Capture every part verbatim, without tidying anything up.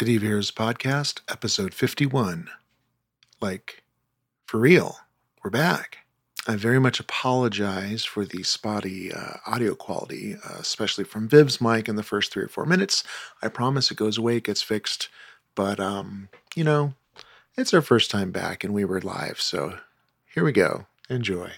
City of Heroes podcast, episode fifty-one. Like, for real, we're back. I very much apologize for the spotty uh, audio quality, uh, especially from Viv's mic in the first three or four minutes. I promise it goes away, it gets fixed. But, um, you know, it's our first time back and we were live, so here we go. Enjoy.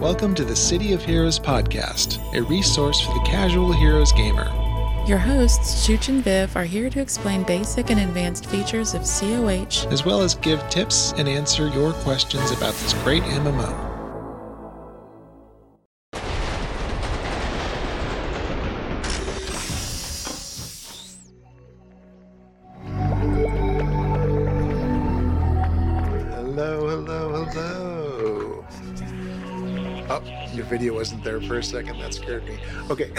Welcome to the City of Heroes podcast, a resource for the casual Heroes gamer. Your hosts, Chooch and Viv, are here to explain basic and advanced features of C O H, as well as give tips and answer your questions about this great M M O. Video wasn't there for a second. That scared me. Okay.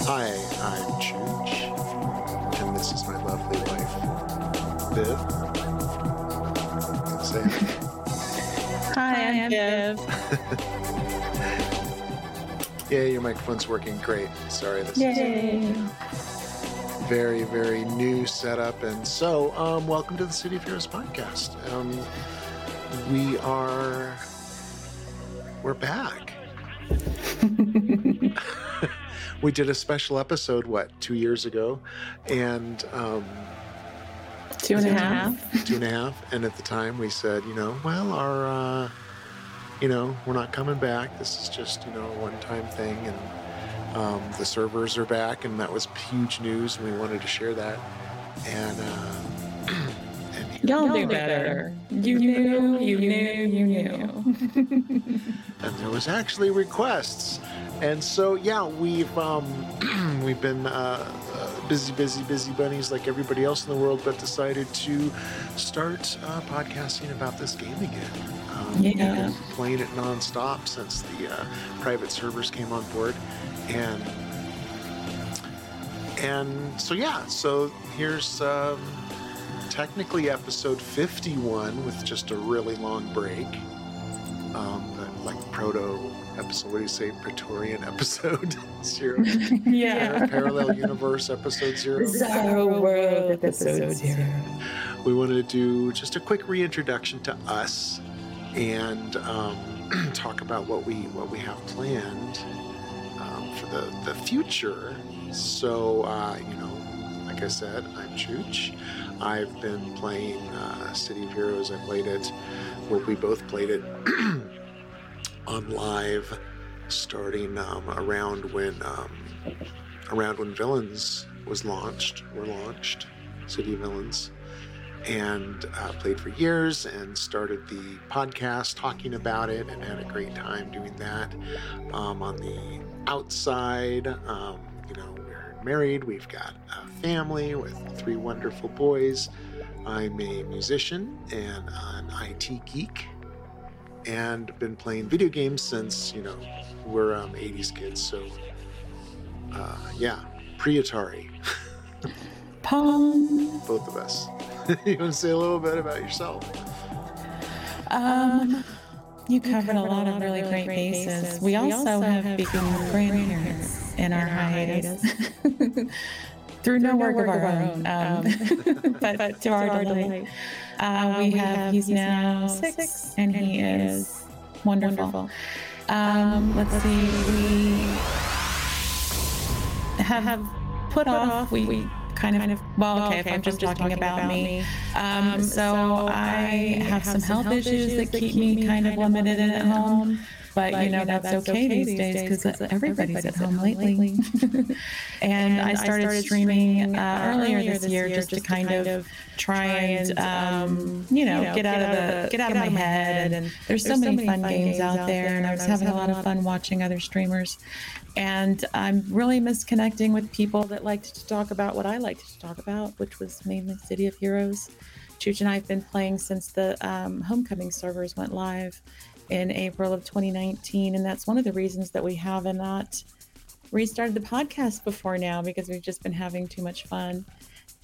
Hi, I'm Shooch, and this is my lovely wife, Viv. Say hi, hi, I'm Viv. Yeah, your microphone's working great. Sorry, this Yay. is very, very new setup. And so, um, welcome to the City of Heroes podcast. Um, We are, we're back. We did a special episode, what, two years ago? And um, two and a half. Two and a half. And at the time we said, you know, well, our, uh, you know, we're not coming back. This is just, you know, a one-time thing. And um, the servers are back. And that was huge news. And we wanted to share that. And, uh, Y'all, Y'all knew better. better. You, you knew, you knew, you knew. And there was actually requests. And so, yeah, we've um, we've been uh, busy, busy, busy bunnies like everybody else in the world, but decided to start uh, podcasting about this game again. Um, yeah. Playing it nonstop since the uh, private servers came on board. And, and so, yeah, so here's... Um, technically episode fifty-one with just a really long break, um but like proto episode, what do you say, Praetorian episode zero. Yeah, parallel universe episode zero, zero world episode zero. We wanted to do just a quick reintroduction to us and um talk about what we what we have planned um for the the future. So uh you know like I said, I'm Chooch. I've been playing uh, City of Heroes. I played it. Well, we both played it on live, starting um, around when um, around when Villains was launched. Were launched, City of Villains, and uh, played for years. And started the podcast talking about it, and had a great time doing that. Um, on the outside, um, you know. Married, we've got a family with three wonderful boys. I'm a musician and an I T geek, and been playing video games since, you know, we're um, eighties kids. So, uh, yeah, pre-Atari. Pong. Both of us. You want to say a little bit about yourself? Um, you covered a lot of really great bases. We, we also have, have become grandparents. In our, in our hiatus, hiatus. through no, no work, work of our, our own, own. Um, but, but to our, our delight, uh, we, we have, have he's, he's now six, six and he is, is wonderful. wonderful. Um, let's, let's see, we have, have put, put off, we, we kind, kind of, of, well, okay, if I'm, I'm just, just talking about, about me, me. Um, um, so I have, have some health issues that keep me kind of limited at home. But, but you know, you know that's, that's okay, okay these days because everybody's, everybody's at home lately. and, and I started, started streaming uh, earlier this year just to kind of try and, um, you know, get, get out of the get out of my, my head. And there's, there's so many, many fun, fun games out there, and I was having a lot of fun watching other streamers. And I'm really miss connecting with people that liked to talk about what I liked to talk about, which was mainly City of Heroes. Chooch and I have been playing since the um, Homecoming servers went live in April of twenty nineteen, and that's one of the reasons that we have not restarted the podcast before now, because we've just been having too much fun.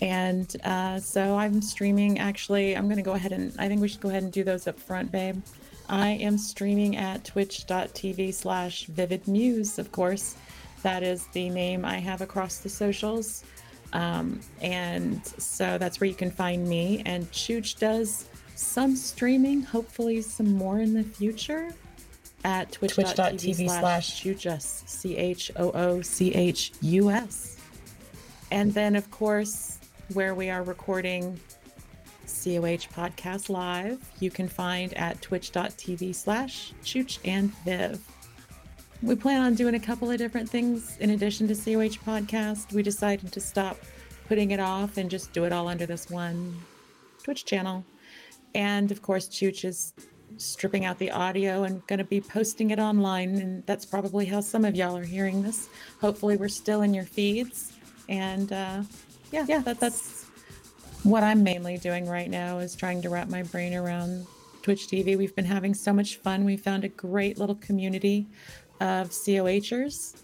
And uh, so I'm streaming, actually, I'm gonna go ahead and, I think we should go ahead and do those up front, babe. I am streaming at twitch dot t v slash vivid muse, of course. That is the name I have across the socials. Um, and so that's where you can find me. And Shooch does some streaming, hopefully some more in the future, at twitch dot t v slash choochus, C H O O C H U S. And then, of course, where we are recording C O H Podcast Live, you can find at twitch dot t v slash chooch and viv. We plan on doing a couple of different things in addition to C O H Podcast. We decided to stop putting it off and just do it all under this one Twitch channel. And, of course, Chooch is stripping out the audio and going to be posting it online, and that's probably how some of y'all are hearing this. Hopefully we're still in your feeds. And uh, yeah, yeah, that, that's what I'm mainly doing right now, is trying to wrap my brain around Twitch T V. We've been having so much fun. We found a great little community of COHers,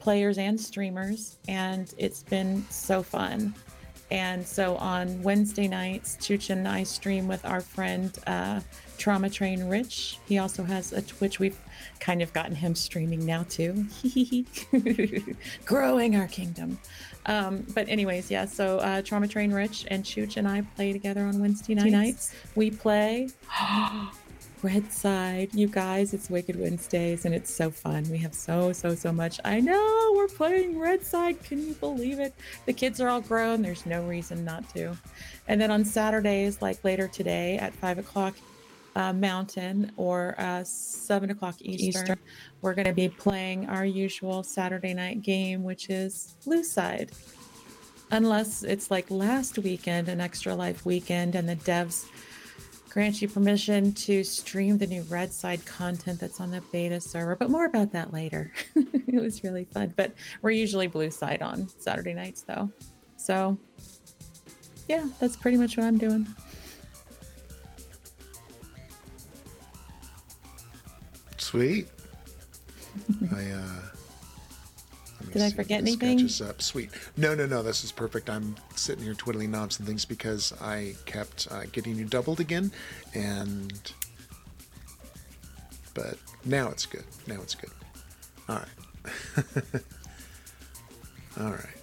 players and streamers, and it's been so fun. And so on Wednesday nights, Chooch and I stream with our friend uh, Trauma Train Rich. He also has a Twitch. We've kind of gotten him streaming now too. Growing our kingdom. Um, but anyways, yeah, so uh, Trauma Train Rich and Chooch and I play together on Wednesday nights. nights. We play Red Side. You guys, it's Wicked Wednesdays and it's so fun. We have so, so, so much. I know, we're playing Red Side. Can you believe it? The kids are all grown. There's no reason not to. And then on Saturdays, like later today at five o'clock uh, Mountain or uh, seven o'clock Eastern, Eastern, we're going to be playing our usual Saturday night game, which is Blue Side. Unless it's like last weekend, an Extra Life weekend, and the devs grant you permission to stream the new Red Side content that's on the beta server, but more about that later. It was really fun, but we're usually Blue Side on Saturday nights though. So yeah, that's pretty much what I'm doing. Sweet. I, uh, Did I forget anything? Catches up. Sweet. No, no, no. This is perfect. I'm sitting here twiddling knobs and things because I kept uh, getting you doubled again, and but now it's good. Now it's good. All right. All right.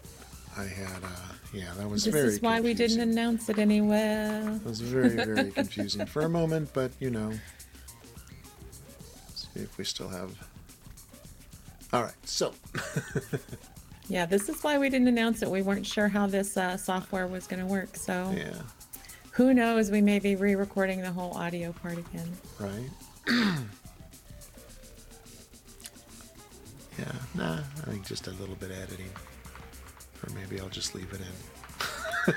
I had. Uh, yeah, that was this very. This is why confusing. We didn't announce it anywhere. It was very, very confusing for a moment, but you know. Let's see if we still have. All right, so. Yeah, this is why we didn't announce it. We weren't sure how this uh, software was going to work, so. Yeah. Who knows, we may be re-recording the whole audio part again. Right. Yeah, nah, I think just a little bit of editing. Or maybe I'll just leave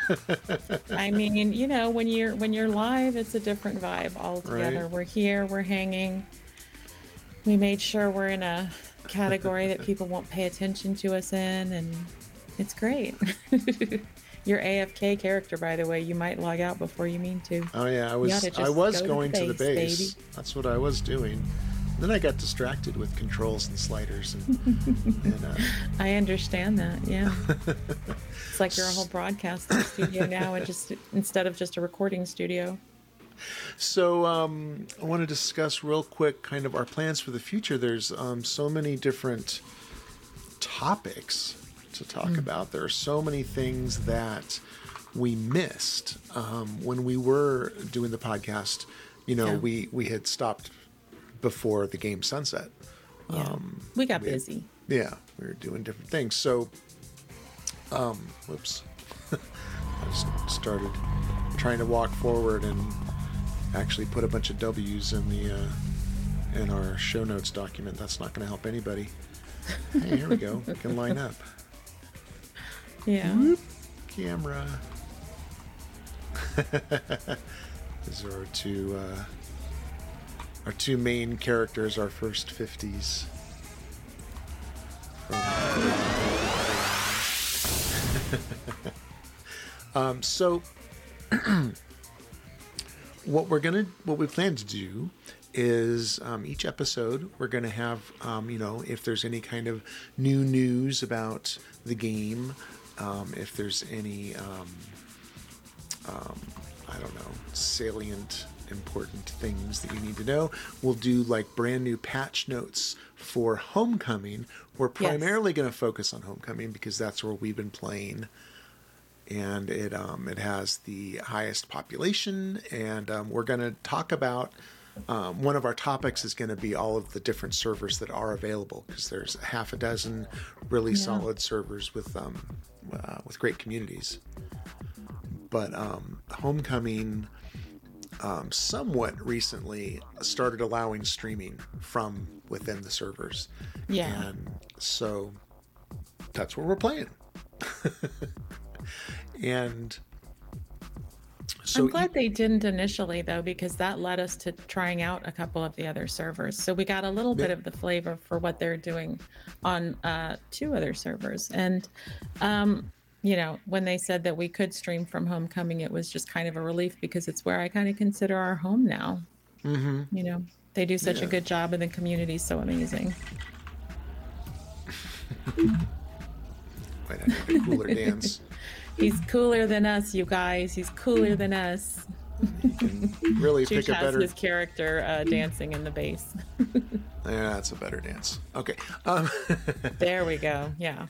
it in. I mean, you know, when you're when you're live, it's a different vibe altogether. Right. We're here, we're hanging. We made sure we're in a category that people won't pay attention to us in, and it's great. Your A F K character, by the way, you might log out before you mean to. Oh yeah, I was I was going to the base. That's what I was doing. Then I got distracted with controls and sliders. And, and uh... I understand that. Yeah, it's like you're a whole broadcasting studio now, and just instead of just a recording studio. So um, I want to discuss real quick kind of our plans for the future. There's um, so many different topics to talk mm. about. There are so many things that we missed um, when we were doing the podcast. You know, yeah. we, we had stopped before the game sunset. Yeah. Um, we got we busy. Had, yeah, we were doing different things. So, um, whoops, I just started trying to walk forward and actually put a bunch of W's in the uh, in our show notes document. That's not going to help anybody. Hey, here we go. We can line up. Yeah. Whoop. Camera. These are our two uh, our two main characters. Our first fifties. um. So. What we're gonna, what we plan to do is um, each episode we're gonna have, um, you know, if there's any kind of new news about the game, um, if there's any, um, um, I don't know, salient, important things that you need to know. We'll do like brand new patch notes for Homecoming. We're primarily yes. going to focus on Homecoming because that's where we've been playing, and it um, it has the highest population. And um, we're going to talk about um, one of our topics is going to be all of the different servers that are available, because there's half a dozen really yeah. solid servers with um uh, with great communities. But um, Homecoming um, somewhat recently started allowing streaming from within the servers. Yeah. And so that's where we're playing. And so I'm glad they didn't initially, though, because that led us to trying out a couple of the other servers. So we got a little yeah. bit of the flavor for what they're doing on uh, two other servers. And, um, you know, when they said that we could stream from Homecoming, it was just kind of a relief, because it's where I kind of consider our home now. Mm-hmm. You know, they do such yeah. a good job, and the community is so amazing. Wait, I need a cooler dance. He's cooler than us, you guys. He's cooler than us. You can really pick a better his character uh, dancing in the bass. Yeah, that's a better dance. Okay. Um... there we go. Yeah.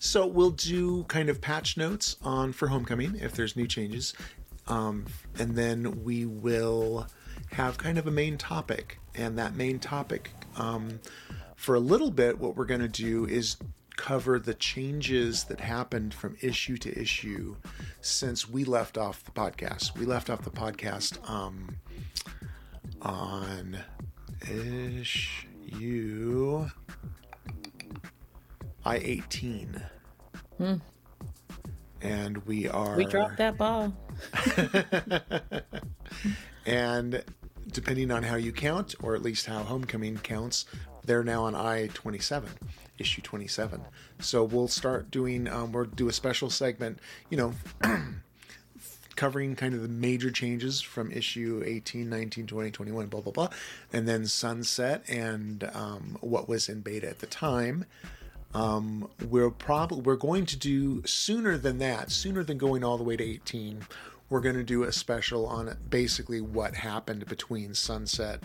So we'll do kind of patch notes on for Homecoming if there's new changes, um, and then we will have kind of a main topic. And that main topic, um, for a little bit, what we're going to do is cover the changes that happened from issue to issue since we left off the podcast. We left off the podcast um, on issue I eighteen. Hmm. And we are... We dropped that ball. And depending on how you count, or at least how Homecoming counts, they're now on I twenty-seven, issue twenty-seven. So we'll start doing... Um, we'll do a special segment, you know, covering kind of the major changes from issue eighteen, nineteen, twenty, twenty-one, blah, blah, blah. And then Sunset and um, what was in beta at the time. Um, we're probably, we're going to do sooner than that, sooner than going all the way to eighteen, we're going to do a special on basically what happened between Sunset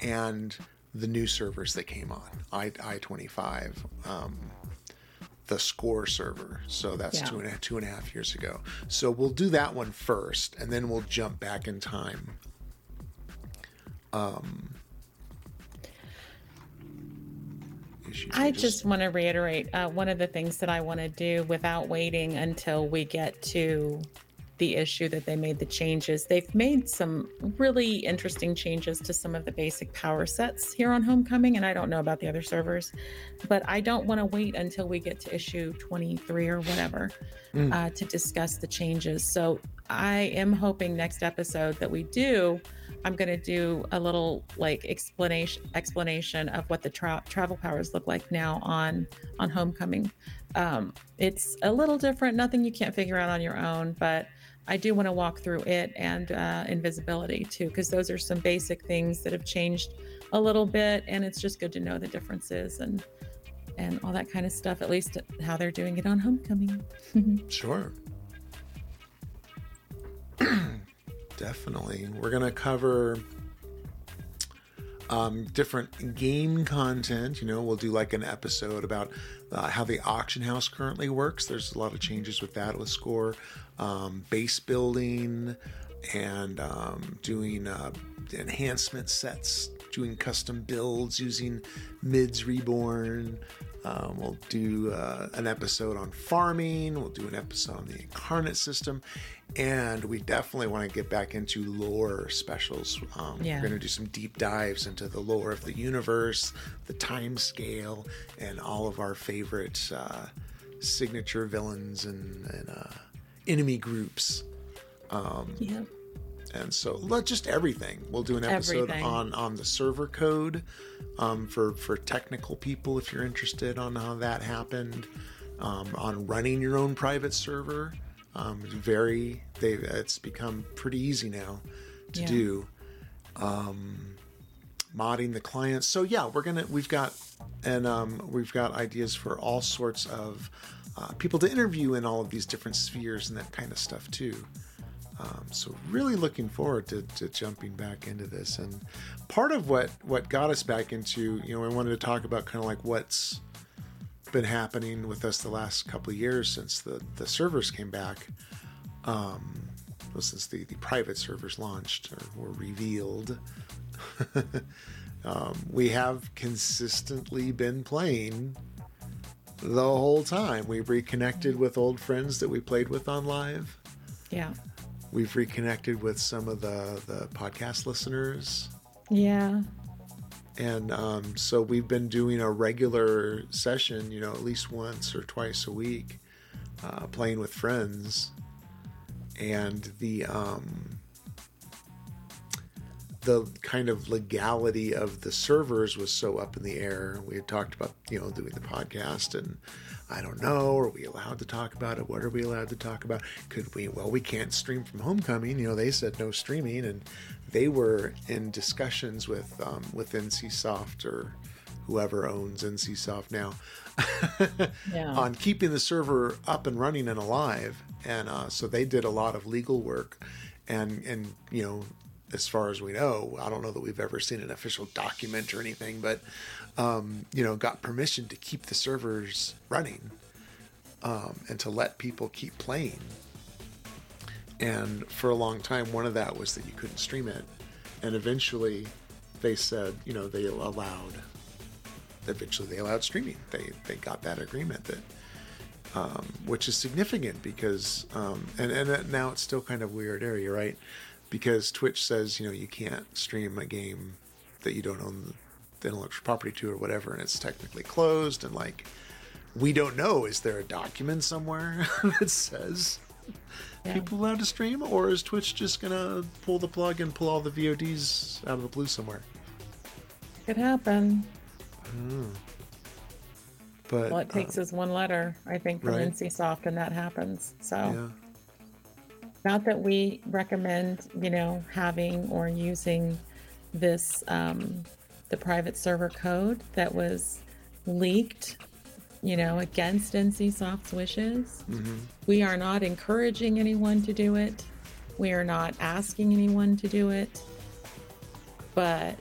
and the new servers that came on, I twenty-five, um, the SCORE server. So that's yeah. two and a, two and a half years ago. So we'll do that one first, and then we'll jump back in time. Um, I just want to reiterate uh, one of the things that I want to do without waiting until we get to the issue that they made the changes. They've made some really interesting changes to some of the basic power sets here on Homecoming, and I don't know about the other servers, but I don't want to wait until we get to issue twenty-three or whatever mm. uh, to discuss the changes. So I am hoping next episode that we do, I'm going to do a little like explanation explanation of what the tra- travel powers look like now on on Homecoming. Um, it's a little different, nothing you can't figure out on your own, but I do want to walk through it and uh, invisibility too, because those are some basic things that have changed a little bit, and it's just good to know the differences and and all that kind of stuff, at least how they're doing it on Homecoming. Sure. Definitely. We're going to cover um, different game content. You know, we'll do like an episode about uh, how the auction house currently works. There's a lot of changes with that with SCORE, um, base building, and um, doing uh, enhancement sets, doing custom builds using Mids Reborn. Um, we'll do uh, an episode on farming. We'll do an episode on the Incarnate system. And we definitely want to get back into lore specials. Um, yeah. We're going to do some deep dives into the lore of the universe, the time scale, and all of our favorite uh, signature villains and, and uh, enemy groups. Um, yeah. And so just everything. We'll do an episode on, on the server code um, for, for technical people if you're interested on how that happened, um, on running your own private server. Um, very, they it's become pretty easy now to yeah. do. Um, modding the client. So yeah, we're gonna we've got and um, we've got ideas for all sorts of uh, people to interview in all of these different spheres and that kind of stuff too. Um, so really looking forward to, to jumping back into this. And part of what what got us back into, you know, I wanted to talk about kind of like what's been happening with us the last couple of years since the the servers came back, um, well, since the the private servers launched or were revealed. um, we have consistently been playing the whole time. We've reconnected with old friends that we played with on live. Yeah. We've reconnected with some of the, the podcast listeners. Yeah. And um, so we've been doing a regular session, you know, at least once or twice a week, uh, playing with friends. And the um, the kind of legality of the servers was so up in the air. We had talked about, you know, doing the podcast and I don't know, are we allowed to talk about it? What are we allowed to talk about? Could we, well, we can't stream from Homecoming. You know, they said no streaming, and they were in discussions with um, with NCSoft or whoever owns NCSoft now yeah. on keeping the server up and running and alive. And uh, so they did a lot of legal work. And, and, you know, as far as we know, I don't know that we've ever seen an official document or anything, but Um, you know, got permission to keep the servers running um, and to let people keep playing. And for a long time, one of that was that you couldn't stream it. And eventually they said, you know, they allowed, eventually they allowed streaming. They they got that agreement that, um, which is significant because, um, and, and now it's still kind of a weird area, right? Because Twitch says, you know, you can't stream a game that you don't own the intellectual property to or whatever, and it's technically closed, and like we don't know, is there a document somewhere that says yeah. people allowed to stream, or is Twitch just gonna pull the plug and pull all the V O Ds out of the blue somewhere? Could happen. Mm. But well, it takes uh, us one letter, I think, from right? NCSoft, and that happens. So yeah. Not that we recommend, you know, having or using this um the private server code that was leaked, you know, against NCSoft's wishes. Mm-hmm. We are not encouraging anyone to do it. We are not asking anyone to do it, but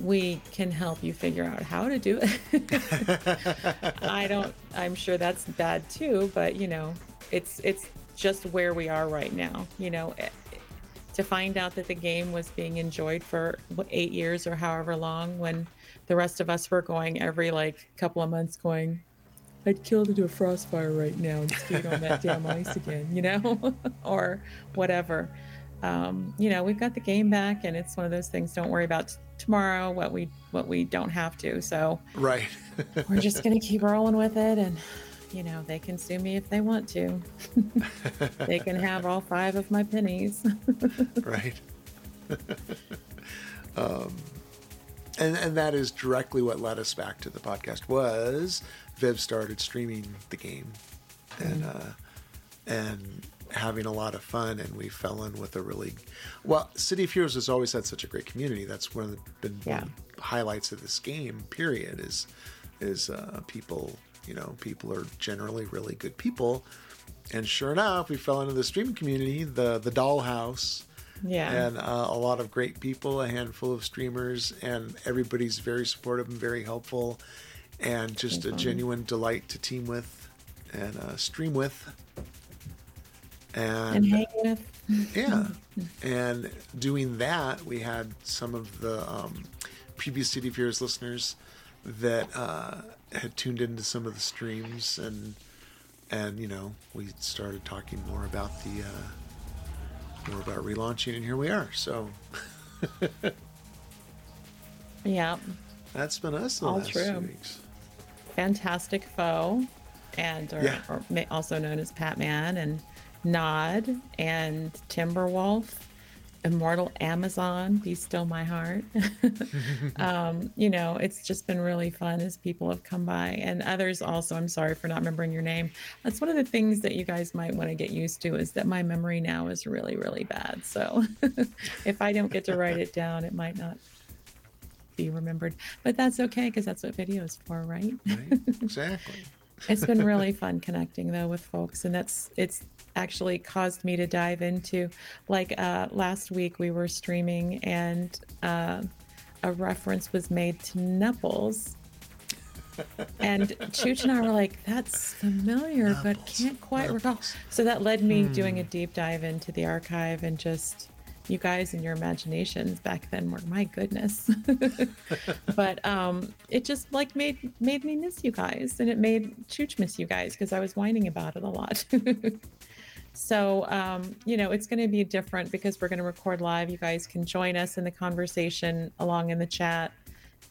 we can help you figure out how to do it. I don't, I'm sure that's bad too, but you know, it's, it's just where we are right now, you know, it, to find out that the game was being enjoyed for eight years or however long, when the rest of us were going every like couple of months going, I'd kill to do a Frostfire right now and skate on that damn ice again, you know, or whatever. Um, you know, we've got the game back, and it's one of those things, don't worry about t- tomorrow, what we, what we don't have to. So right. we're just going to keep rolling with it, and you know, they can sue me if they want to. They can have all five of my pennies. Right. um, and, and that is directly what led us back to the podcast, was Viv started streaming the game and, mm-hmm. uh, and having a lot of fun. And we fell in with a really, well, City of Heroes has always had such a great community. That's one of the, been yeah. one of the highlights of this game period is, is uh, people, you know, people are generally really good people. And sure enough, we fell into the streaming community, the the dollhouse. Yeah. And uh, a lot of great people, a handful of streamers, and everybody's very supportive and very helpful, and just a genuine delight to team with and uh, stream with. And, and hang with. Yeah. And doing that, we had some of the um, previous City of Heroes listeners that uh, had tuned into some of the streams, and and you know, we started talking more about the uh, more about relaunching, and here we are. So yeah, that's been us the all last true. Few weeks. Fantastic Foe, and or, yeah. or also known as Patman, and Nod, and Timberwolf, Immortal Amazon, be still my heart. um, you know, it's just been really fun as people have come by, and others also. I'm sorry for not remembering your name. That's one of the things that you guys might want to get used to, is that my memory now is really, really bad. So if I don't get to write it down, it might not be remembered. But that's okay, because that's what video is for, right? Right. Exactly. It's been really fun connecting though with folks, and that's it's actually caused me to dive into, like, uh last week we were streaming and uh a reference was made to Knuckles, and Chooch and I were like, that's familiar, Knuckles, but can't quite Knuckles. recall. So that led me hmm. doing a deep dive into the archive, and just you guys and your imaginations back then were, my goodness. But um, it just like made made me miss you guys, and it made Chooch miss you guys, because I was whining about it a lot. So, um, you know, it's going to be different because we're going to record live. You guys can join us in the conversation along in the chat.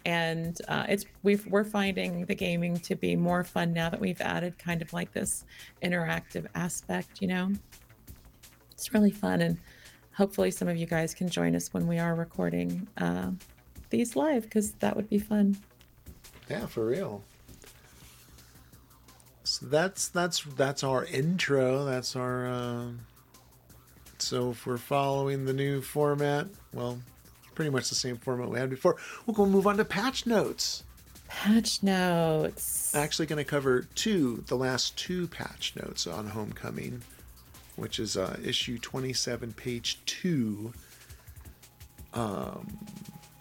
And uh, it's we've, we're finding the gaming to be more fun now that we've added kind of like this interactive aspect, you know. It's really fun. And hopefully some of you guys can join us when we are recording uh, these live, because that would be fun. Yeah, for real. So that's that's that's our intro. That's our. Uh, so if we're following the new format, well, pretty much the same format we had before. We're gonna move on to patch notes. Patch notes. Actually, gonna cover two, the last two patch notes on Homecoming, which is uh, issue twenty-seven, page two. Um,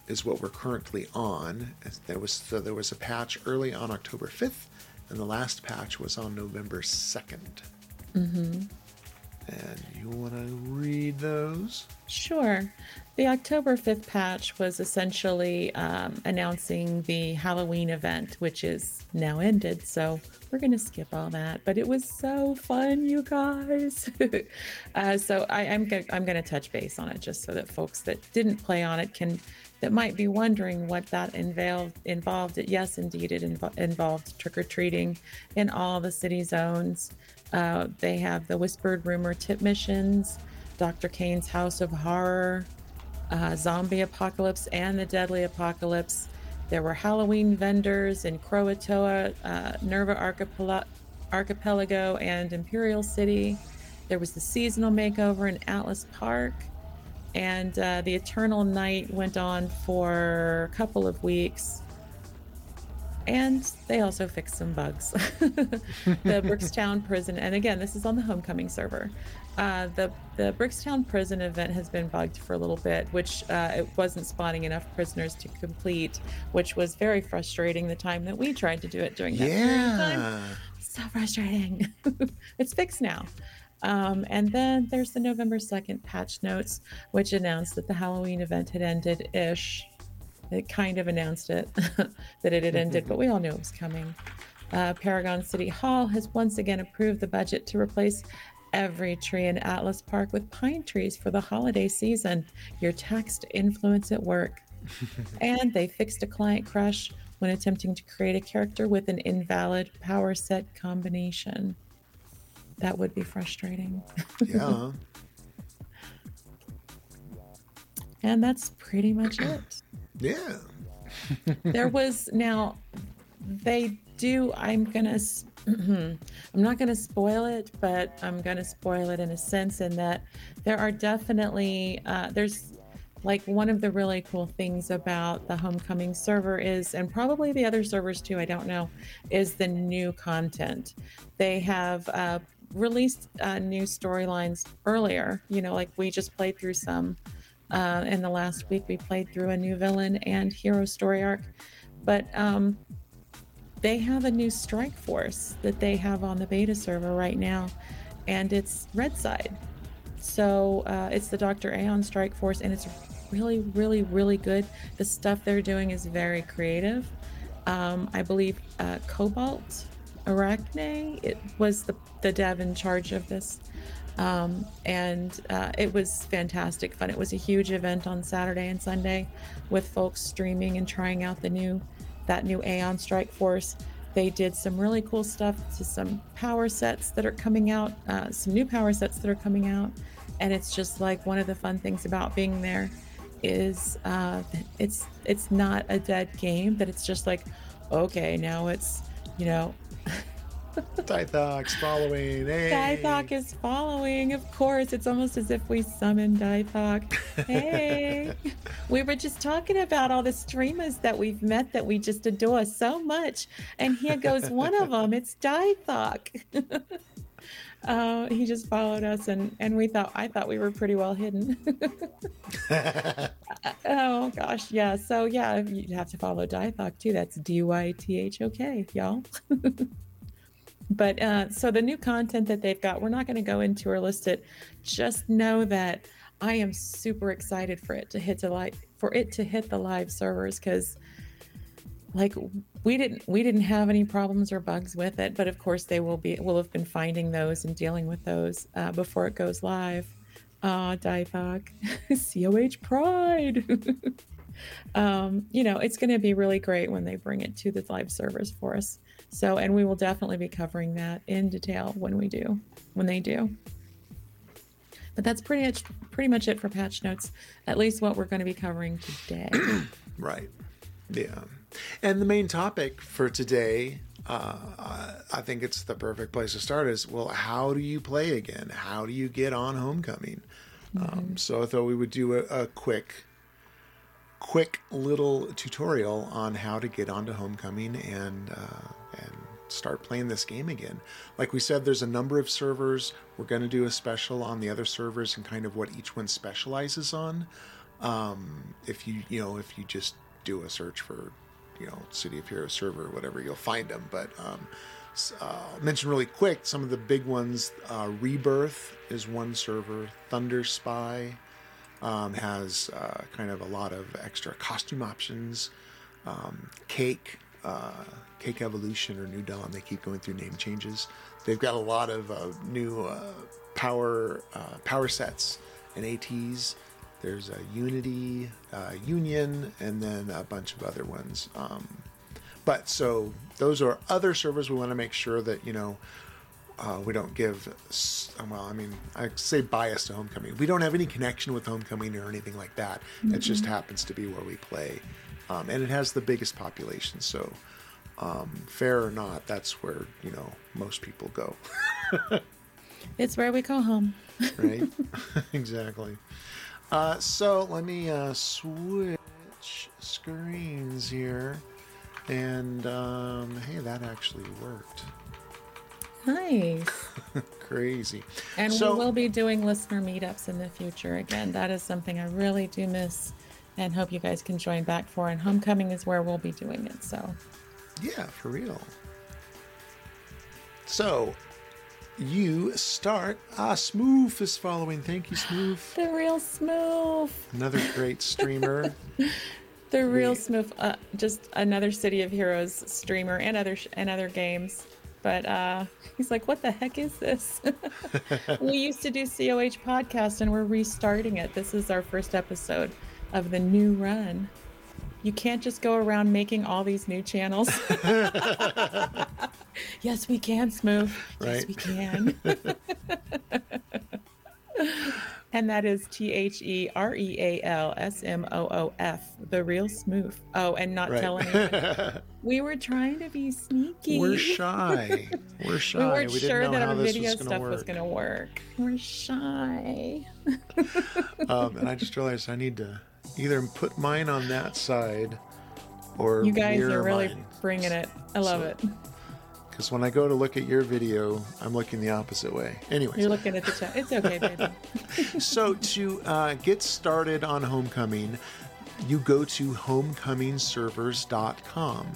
is what we're currently on. There was so there was a patch early on October fifth. And the last patch was on November second. Mm-hmm. And you want to read those? Sure. The October fifth patch was essentially um, announcing the Halloween event, which is now ended. So we're going to skip all that. But it was so fun, you guys. uh, so I, I'm go- I'm going to touch base on it just so that folks that didn't play on it can... that might be wondering what that involved. Involved. Yes, indeed, it inv- involved trick-or-treating in all the city zones. Uh, they have the Whispered Rumor tip missions, Doctor Kane's House of Horror, uh, Zombie Apocalypse, and the Deadly Apocalypse. There were Halloween vendors in Croatoa, uh, Nerva Archipel- Archipelago, and Imperial City. There was the seasonal makeover in Atlas Park. And uh, the Eternal Night went on for a couple of weeks. And they also fixed some bugs. The Brickstown prison, and again, this is on the Homecoming server. Uh, the, the Brickstown prison event has been bugged for a little bit, which uh, it wasn't spawning enough prisoners to complete, which was very frustrating the time that we tried to do it during that yeah. period of time. So frustrating. It's fixed now. Um, and then there's the November second patch notes, which announced that the Halloween event had ended-ish. It kind of announced it, that it had ended, but we all knew it was coming. Uh, Paragon City Hall has once again approved the budget to replace every tree in Atlas Park with pine trees for the holiday season. Your tax to influence at work. And they fixed a client crash when attempting to create a character with an invalid power set combination. That would be frustrating. Yeah. And that's pretty much it. Yeah. There was, now, they do, I'm going to, I'm not going to spoil it, but I'm going to spoil it in a sense, in that there are definitely, uh, there's like one of the really cool things about the Homecoming server is, and probably the other servers too, I don't know, is the new content. They have, uh, released uh, new storylines earlier, you know, like we just played through some uh, in the last week. We played through a new villain and hero story arc, but um, they have a new strike force that they have on the beta server right now, and it's Red Side. So uh, it's the Doctor Aeon strike force, and it's really, really, really good. The stuff they're doing is very creative. Um, I believe uh, Cobalt Arachne, it was the, the dev in charge of this. Um, and uh, it was fantastic fun. It was a huge event on Saturday and Sunday with folks streaming and trying out the new, that new Aeon Strike Force. They did some really cool stuff to some power sets that are coming out, uh, some new power sets that are coming out. And it's just like one of the fun things about being there is uh, it's it's not a dead game, that it's just like, okay, now it's, you know, Dythok's following. Hey. Dythok is following, of course. It's almost as if we summoned Dythok. Hey. We were just talking about all the streamers that we've met that we just adore so much. And here goes one of them. It's Dythok. Uh, he just followed us, and, and we thought I thought we were pretty well hidden. Oh gosh, yeah. So yeah, you'd have to follow Dythok too. That's D Y T H O K, y'all. But uh, so the new content that they've got, we're not going to go into or list it. Just know that I am super excited for it to hit the live for it to hit the live servers, because like we didn't we didn't have any problems or bugs with it, but of course they will be will have been finding those and dealing with those uh, before it goes live. Ah, Dythok, C O H pride. um, you know, it's going to be really great when they bring it to the live servers for us. So, and we will definitely be covering that in detail when we do, when they do. But that's pretty much pretty much it for patch notes. At least what we're going to be covering today. Right. Yeah. And the main topic for today, uh, I think it's the perfect place to start is, well, how do you play again? How do you get on Homecoming? Mm-hmm. Um, so I thought we would do a, a quick, quick little tutorial on how to get onto Homecoming and uh, and start playing this game again. Like we said, there's a number of servers. We're going to do a special on the other servers and kind of what each one specializes on. Um, if you, you know, if you just do a search for, you know, City of Heroes server or whatever, you'll find them. But um, uh, mention really quick some of the big ones. Uh, Rebirth is one server. Thunder Spy um, has uh, kind of a lot of extra costume options. Um, Cake, uh, Cake Evolution or New Dawn, they keep going through name changes. They've got a lot of uh, new uh, power uh, power sets and A Ts. There's a Unity, uh, Union, and then a bunch of other ones. Um, but so those are other servers. We want to make sure that, you know, uh, we don't give, well, I mean, I say bias to Homecoming. We don't have any connection with Homecoming or anything like that. Mm-hmm. It just happens to be where we play. Um, and it has the biggest population. So um, fair or not, that's where, you know, most people go. It's where we call home. Right? Exactly. Uh, so let me uh, switch screens here, and um, hey, that actually worked. Nice. Crazy. And so, we will be doing listener meetups in the future again. That is something I really do miss, and hope you guys can join back for. And Homecoming is where we'll be doing it. So. Yeah, for real. So. You start. Ah, Smooth is following. Thank you, Smooth. The real Smooth. Another great streamer. The real we... Smooth. Uh, just another City of Heroes streamer and other sh- and other games. But uh, he's like, what the heck is this? We used to do C O H podcast, and we're restarting it. This is our first episode of the new run. You can't just go around making all these new channels. Yes, we can, Smooth. Yes, right. We can. And that is T H E R E A L S M O O F, the real Smooth. Oh, and not right. telling anyone. We were trying to be sneaky. We're shy. We're shy. We weren't we sure didn't know that our video was stuff work. was going to work. We're shy. um, and I just realized I need to... either put mine on that side or you guys are really mine. Bringing it. I love so, it. Because when I go to look at your video, I'm looking the opposite way. Anyways. You're looking at the chat. It's okay, baby. So to uh, get started on Homecoming, you go to homecoming servers dot com.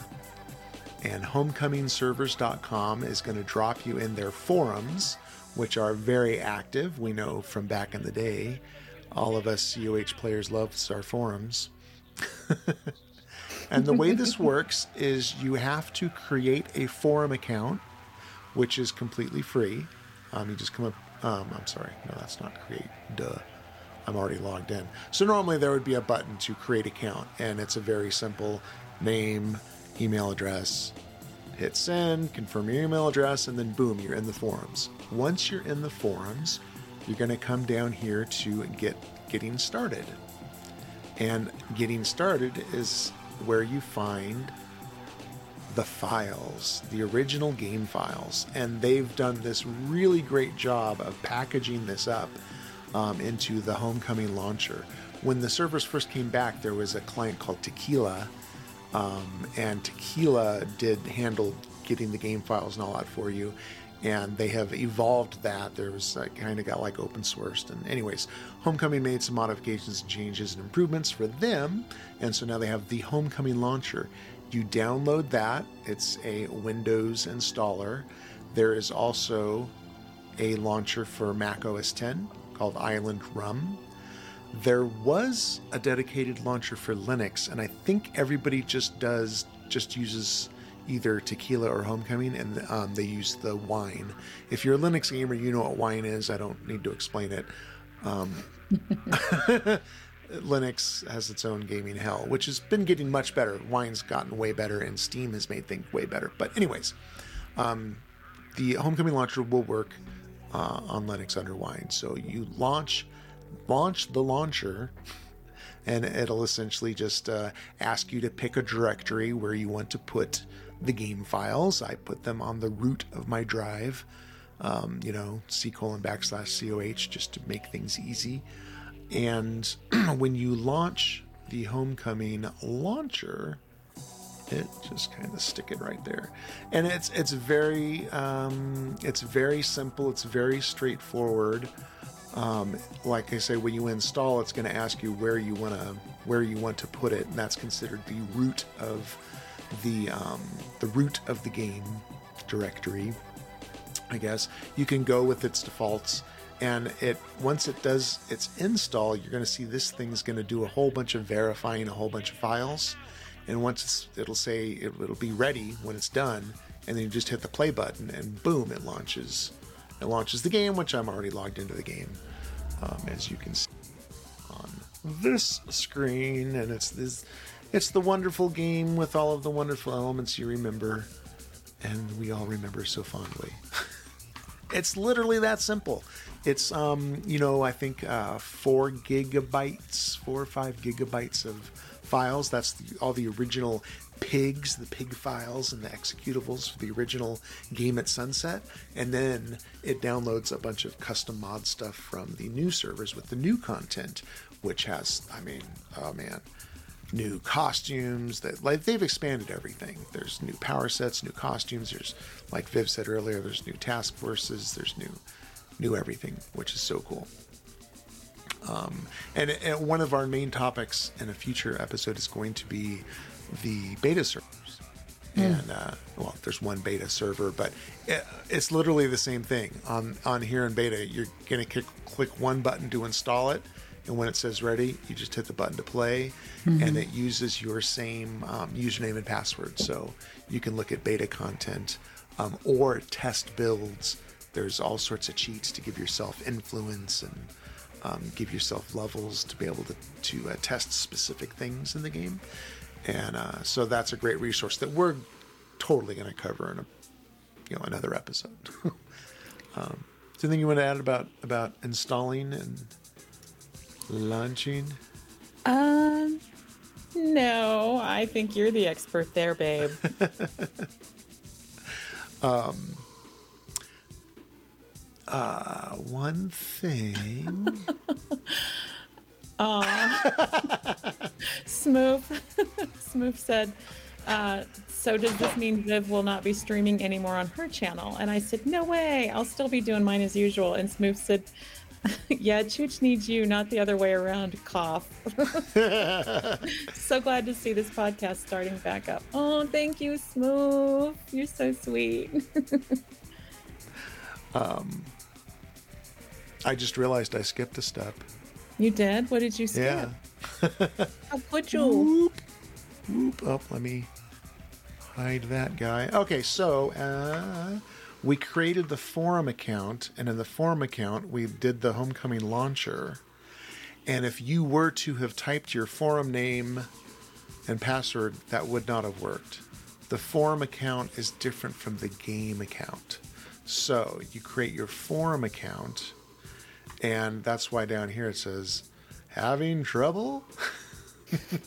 And homecoming servers dot com is going to drop you in their forums, which are very active. We know from back in the day. All of us C O H players love our forums. And the way this works is you have to create a forum account, which is completely free. Um, you just come up... Um, I'm sorry. No, that's not create. Duh. I'm already logged in. So normally there would be a button to create account, and it's a very simple name, email address, hit send, confirm your email address, and then boom, you're in the forums. Once you're in the forums... you're going to come down here to get getting started. And getting started is where you find the files, the original game files, and they've done this really great job of packaging this up um, into the Homecoming launcher. When the servers first came back, there was a client called Tequila, um, and Tequila did handle getting the game files and all that for you, and they have evolved that. There was uh, kind of got like open sourced, and anyways, Homecoming made some modifications and changes and improvements for them, and so now they have the Homecoming launcher. You download that. It's a Windows installer. There is also a launcher for Mac O S X called Island Rum. There was a dedicated launcher for Linux, and I think everybody just does just uses either Tequila or Homecoming, and um, they use the Wine. If you're a Linux gamer, you know what Wine is. I don't need to explain it. Um, Linux has its own gaming hell, which has been getting much better. Wine's gotten way better, and Steam has made things way better. But anyways, um, the Homecoming launcher will work uh, on Linux under Wine. So you launch, launch the launcher, and it'll essentially just uh, ask you to pick a directory where you want to put the game files. I put them on the root of my drive, um, you know, C colon backslash C O H, just to make things easy. And when you launch the Homecoming launcher, it just kind of stick it right there. And it's it's very um, it's very simple. It's very straightforward. Um, like I say, when you install, it's going to ask you where you want to where you want to put it, and that's considered the root of the um, the root of the game directory, I guess. You can go with its defaults. And it once it does its install, you're going to see this thing's going to do a whole bunch of verifying, a whole bunch of files. And once it's, it'll say it, it'll be ready when it's done, and then you just hit the play button, and boom, it launches. It launches the game, which I'm already logged into the game, um, as you can see on this screen. And it's this, it's the wonderful game with all of the wonderful elements you remember, and we all remember so fondly. It's literally that simple. It's, um, you know, I think uh, four gigabytes, four or five gigabytes of files. That's the, all the original pigs, the pig files and the executables for the original Game at Sunset. And then it downloads a bunch of custom mod stuff from the new servers with the new content, which has, I mean, oh man, new costumes that like they've expanded everything. There's new power sets, new costumes. There's, like Viv said earlier, there's new task forces. There's new, new everything, which is so cool. Um, and, and one of our main topics in a future episode is going to be the beta servers. Mm. And uh, well, there's one beta server, but it, it's literally the same thing. On on here in beta, you're gonna kick, click one button to install it. And when it says ready, you just hit the button to play, mm-hmm. and it uses your same um, username and password. So you can look at beta content um, or test builds. There's all sorts of cheats to give yourself influence and um, give yourself levels to be able to, to uh, test specific things in the game. And uh, so that's a great resource that we're totally going to cover in a, you know, another episode. um, is there anything you want to add about, about installing and launching? Um, no, I think you're the expert there, babe. um, uh, one thing. uh, Smooth, Smooth said, uh, so does this mean Viv will not be streaming anymore on her channel? And I said, no way, I'll still be doing mine as usual. And Smooth said, yeah, Chooch needs you, not the other way around. Cough. So glad to see this podcast starting back up. Oh, thank you, Smooth. You're so sweet. um, I just realized I skipped a step. You did? What did you skip? Yeah. How could you? Whoop. Whoop. Oh, let me hide that guy. Okay, so... Uh... we created the forum account, and in the forum account, we did the Homecoming launcher. And if you were to have typed your forum name and password, that would not have worked. The forum account is different from the game account. So you create your forum account, and that's why down here it says, having trouble?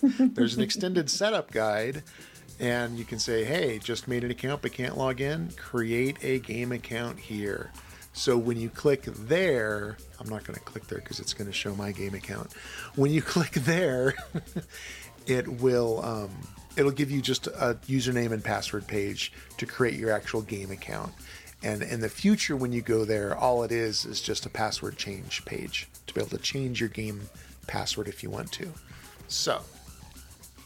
There's an extended setup guide. and you can say, hey, just made an account but can't log in, create a game account here. So when you click there, I'm not going to click there because it's going to show my game account. When you click there, it will um, it'll give you just a username and password page to create your actual game account. And in the future, when you go there, all it is is just a password change page to be able to change your game password if you want to. So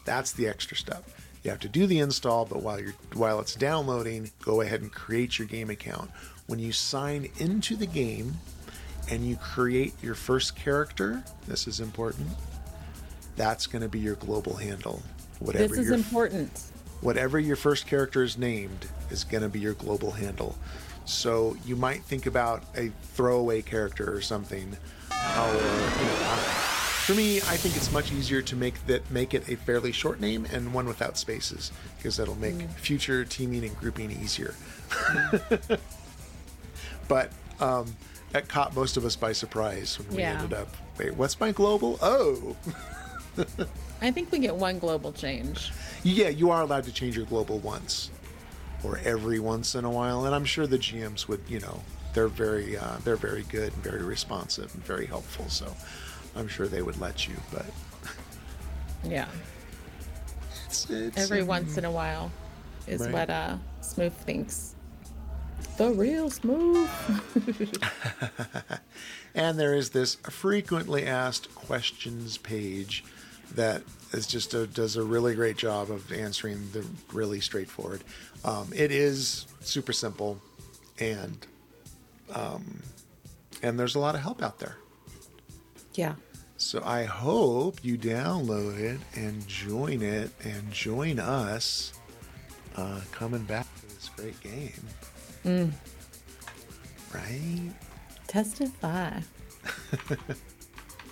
that's the extra step. You have to do the install, but while you're while it's downloading, go ahead and create your game account. When you sign into the game and you create your first character, this is important, that's going to be your global handle. Whatever this is your, important. Whatever your first character is named is going to be your global handle. So you might think about a throwaway character or something. Or, you know, for me, I think it's much easier to make that make it a fairly short name and one without spaces, because that'll make mm. future teaming and grouping easier. Mm. But um, that caught most of us by surprise when we yeah. ended up, wait, what's my global? Oh! I think we get one global change. Yeah, you are allowed to change your global once or every once in a while. And I'm sure the G Ms would, you know, they're very uh, they're very good and very responsive and very helpful. So I'm sure they would let you, but... yeah. It's, it's, every um, once in a while is right. what uh, Smooth thinks. The real Smooth. And there is this frequently asked questions page that is just a, does a really great job of answering the really straightforward. Um, it is super simple, and um, and there's a lot of help out there. Yeah. So I hope you download it and join it and join us uh, coming back to this great game. Mm. Right. Testify.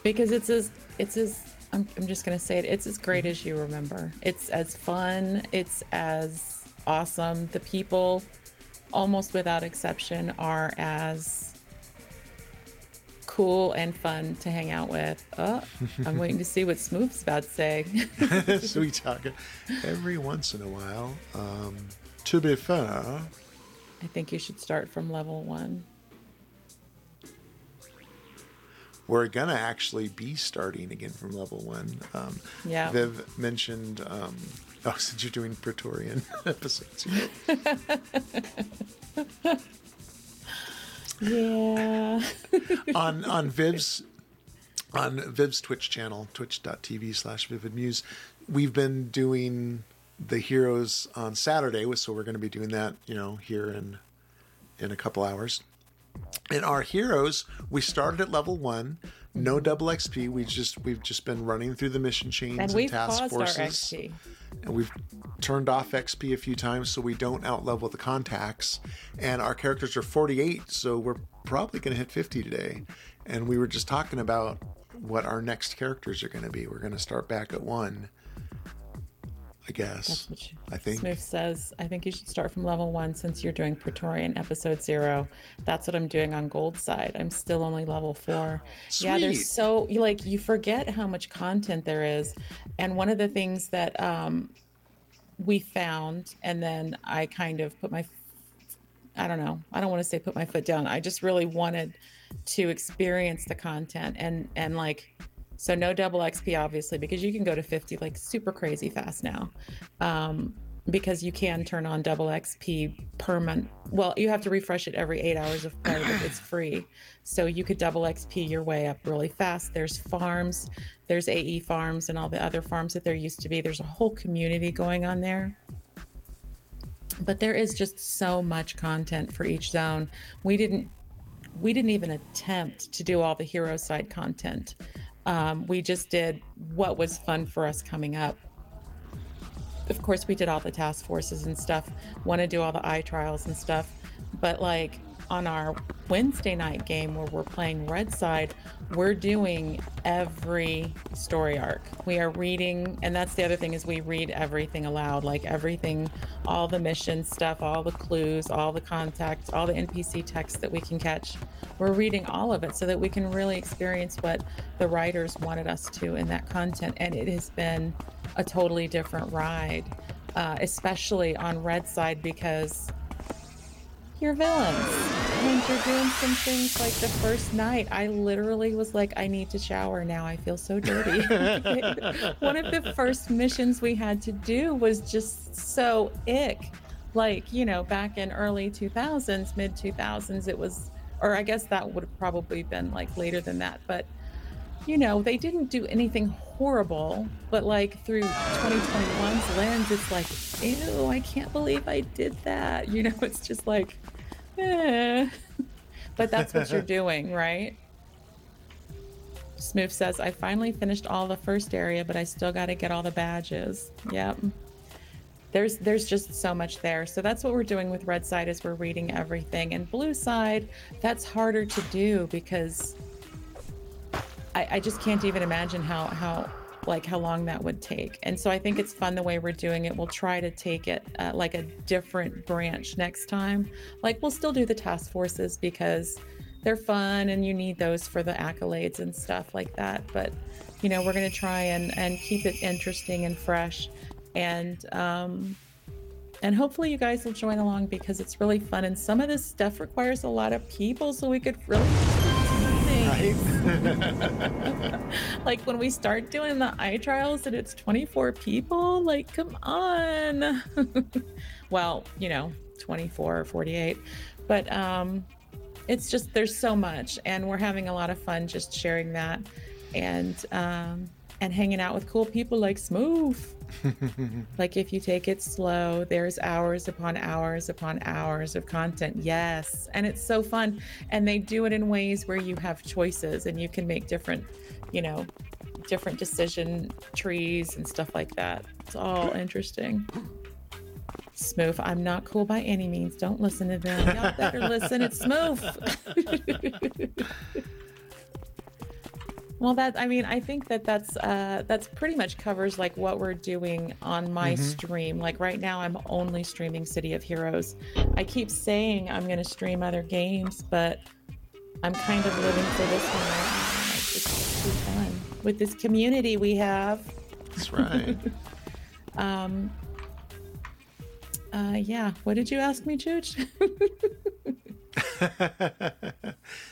Because it's as it's as I'm I'm just gonna say it. It's as great as you remember. It's as fun. It's as awesome. The people, almost without exception, are as cool and fun to hang out with. Oh, I'm waiting to see what Smooth's about to say. So we talk every once in a while. Um, to be fair. I think you should start from level one. We're going to actually be starting again from level one. Um, yeah. Viv mentioned, um, oh, since you're doing Praetorian episodes. Yeah. on on Viv's on Viv's Twitch channel, twitch dot t v slash vivid muse, we've been doing the Heroes on Saturday, so we're going to be doing that, you know, here in in a couple hours. In our Heroes, we started at level one, no double X P. We just we've just been running through the mission chains and, and task forces, our X P. And we've turned off X P a few times so we don't outlevel the contacts. And our characters are forty-eight, so we're probably going to hit fifty today. And we were just talking about what our next characters are going to be. We're going to start back at one. I guess. You, I think. Smooth says, I think you should start from level one since you're doing Praetorian episode zero. That's what I'm doing on Gold side. I'm still only level four. Sweet. Yeah, there's so, like, you forget how much content there is. And one of the things that um, we found, and then I kind of put my, I don't know, I don't want to say put my foot down. I just really wanted to experience the content and, and like, so no double X P, obviously, because you can go to fifty like super crazy fast now, um, because you can turn on double X P per month. Well, you have to refresh it every eight hours of play, but it's free. So you could double X P your way up really fast. There's farms, there's A E farms and all the other farms that there used to be. There's a whole community going on there. But there is just so much content for each zone. We didn't, we didn't even attempt to do all the hero side content. Um, we just did what was fun for us coming up. Of course, we did all the task forces and stuff, want to do all the eye trials and stuff. But like on our Wednesday night game where we're playing Red Side, we're doing every story arc. We are reading, and that's the other thing is we read everything aloud, like everything, all the mission stuff, all the clues, all the contacts, all the N P C text that we can catch. We're reading all of it so that we can really experience what the writers wanted us to in that content. And it has been a totally different ride. uh, especially on red side, because you're villains and you're doing some things. Like the first night, I literally was like, I need to shower now, I feel so dirty. One of the first missions we had to do was just so ick. Like, you know, back in early two thousands, mid two thousands, it was, or I guess that would have probably been like later than that, but you know, they didn't do anything horrible, but like through twenty twenty-one's lens, it's like, ew, I can't believe I did that. You know, it's just like, eh. But that's what you're doing, right? Smooth says, I finally finished all the first area, but I still got to get all the badges. Yep. There's there's just so much there. So that's what we're doing with red side, is we're reading everything. And blue side, that's harder to do because I, I just can't even imagine how how like how long that would take. And so I think it's fun the way we're doing it. We'll try to take it uh, like a different branch next time. Like we'll still do the task forces because they're fun and you need those for the accolades and stuff like that. But you know, we're gonna try and, and keep it interesting and fresh. And um, and hopefully you guys will join along because it's really fun. And some of this stuff requires a lot of people, so we could really right. Like when we start doing the eye trials and it's twenty-four people, like, come on. Well, you know, twenty-four or forty-eight, but um, it's just, there's so much and we're having a lot of fun just sharing that and um, and hanging out with cool people like Smooth. Like if you take it slow, there's hours upon hours upon hours of content. Yes. And it's so fun. And they do it in ways where you have choices and you can make different, you know, different decision trees and stuff like that. It's all interesting. Smooth, I'm not cool by any means. Don't listen to them. Y'all better listen. It's Smooth. Well, that, I mean, I think that that's, uh, that's pretty much covers like what we're doing on my mm-hmm. stream. Like right now I'm only streaming City of Heroes. I keep saying I'm going to stream other games, but I'm kind of living for this one right now. Like, it's too fun with this community we have. That's right. um, uh, yeah. What did you ask me, Chooch?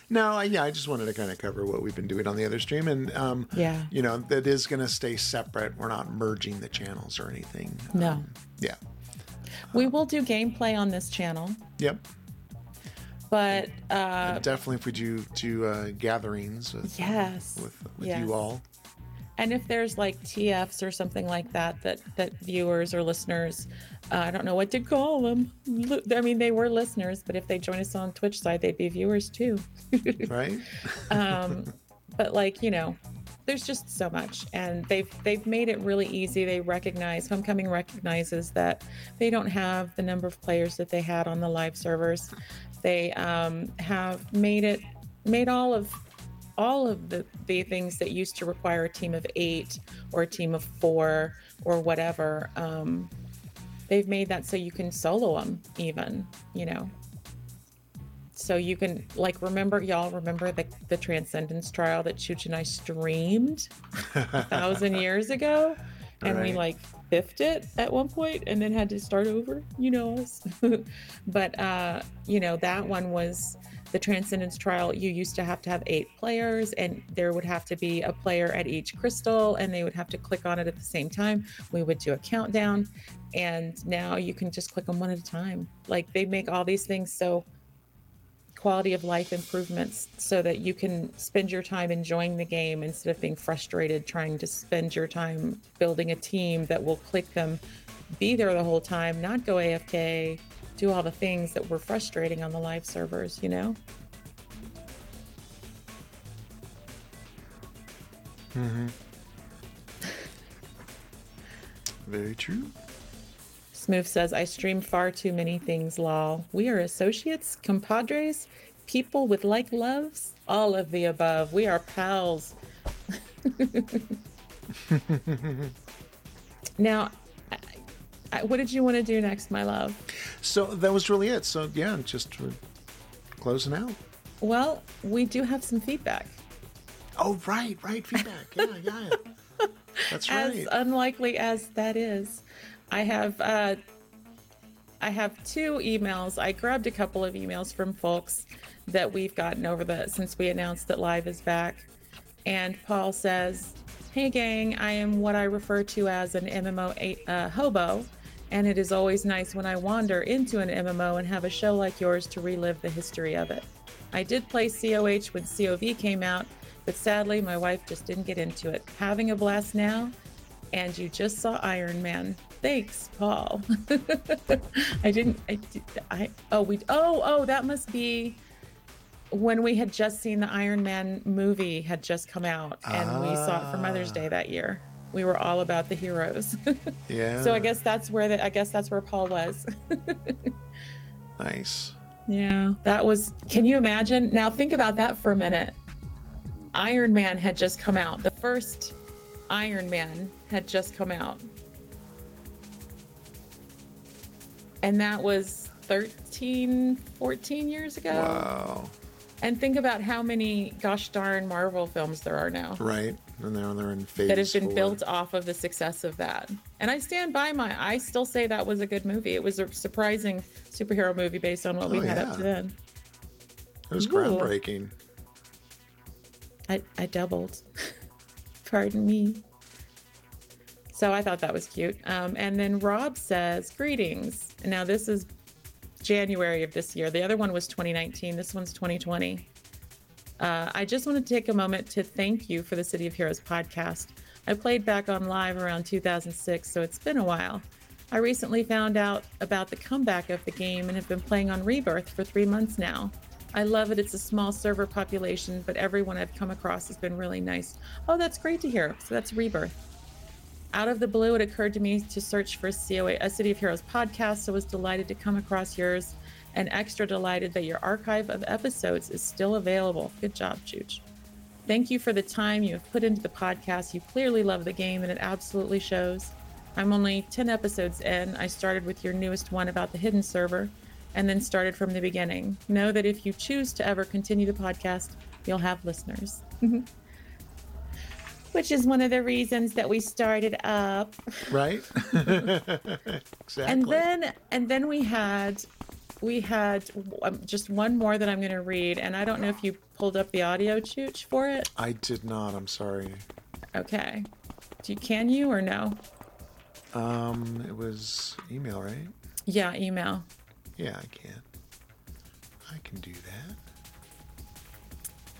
No, yeah, I just wanted to kind of cover what we've been doing on the other stream, and um, yeah, you know, that is going to stay separate. We're not merging the channels or anything. No. Um, yeah. We um, will do gameplay on this channel. Yep. But uh, definitely, if we do do uh, gatherings with yes, with, with yes. you all, and if there's like T Fs or something like that, that that viewers or listeners. Uh, I don't know what to call them. I mean, they were listeners, but if they join us on Twitch side, they'd be viewers too. Right. um, but like, you know, there's just so much, and they've they've made it really easy. They recognize, Homecoming recognizes that they don't have the number of players that they had on the live servers. They um, have made it, made all of all of the, the things that used to require a team of eight or a team of four or whatever. Um, They've made that so you can solo them even, you know. So you can, like, remember, y'all remember the, the Transcendence trial that Chooch and I streamed a thousand years ago? And right. we, like, biffed it at one point and then had to start over, you know us. But, uh, you know, that one was the Transcendence trial. You used to have to have eight players, and there would have to be a player at each crystal, and they would have to click on it at the same time. We would do a countdown. And now you can just click on one at a time. Like, they make all these things so quality of life improvements so that you can spend your time enjoying the game instead of being frustrated trying to spend your time building a team that will click them, be there the whole time, not go A F K, do all the things that were frustrating on the live servers, you know? Mm-hmm. Very true. Smooth says, I stream far too many things, lol. We are associates, compadres, people with like loves, all of the above. We are pals. Now, I, I, what did you want to do next, my love? So that was really it. So yeah, just closing out. Well, we do have some feedback. Oh, right, right, feedback. Yeah, yeah. That's right. As unlikely as that is. I have uh, I have two emails. I grabbed a couple of emails from folks that we've gotten over the since we announced that live is back. And Paul says, "Hey gang, I am what I refer to as an M M O uh, hobo, and it is always nice when I wander into an M M O and have a show like yours to relive the history of it. I did play C O H when C O V came out, but sadly my wife just didn't get into it. Having a blast now, and you just saw Iron Man. Thanks, Paul." I didn't, I, I, oh, we, oh, oh, that must be when we had just seen the Iron Man movie had just come out, and ah. we saw it for Mother's Day that year. We were all about the heroes. Yeah. So I guess that's where that, I guess that's where Paul was. Nice. Yeah, that was, can you imagine? Now think about that for a minute. Iron Man had just come out. The first Iron Man had just come out. And that was thirteen, fourteen years ago. Wow. And think about how many gosh darn Marvel films there are now. Right. And now they're in phase that has been four. Built off of the success of that. And I stand by my, I still say that was a good movie. It was a surprising superhero movie based on what oh, we had yeah. up to then. It was Ooh. groundbreaking. I, I doubled. Pardon me. So I thought that was cute. Um, and then Rob says, "Greetings." And now this is January of this year. The other one was twenty nineteen. This one's twenty twenty. Uh, "I just want to take a moment to thank you for the City of Heroes podcast. I played back on live around two thousand six, so it's been a while. I recently found out about the comeback of the game and have been playing on Rebirth for three months now. I love it. It's a small server population, but everyone I've come across has been really nice." Oh, that's great to hear. So that's Rebirth. "Out of the blue, it occurred to me to search for C O A, a City of Heroes podcast, so I was delighted to come across yours, and extra delighted that your archive of episodes is still available. Good job, Shooch. Thank you for the time you have put into the podcast. You clearly love the game, and it absolutely shows. I'm only ten episodes in. I started with your newest one about the hidden server, and then started from the beginning. Know that if you choose to ever continue the podcast, you'll have listeners." Which is one of the reasons that we started up. Right. Exactly. And then and then we had we had just one more that I'm going to read, and I don't know if you pulled up the audio, Chooch, for it. I did not. I'm sorry. Okay. Do you, can you or no? Um, it was email, right? Yeah, email. Yeah, I can. I can do that.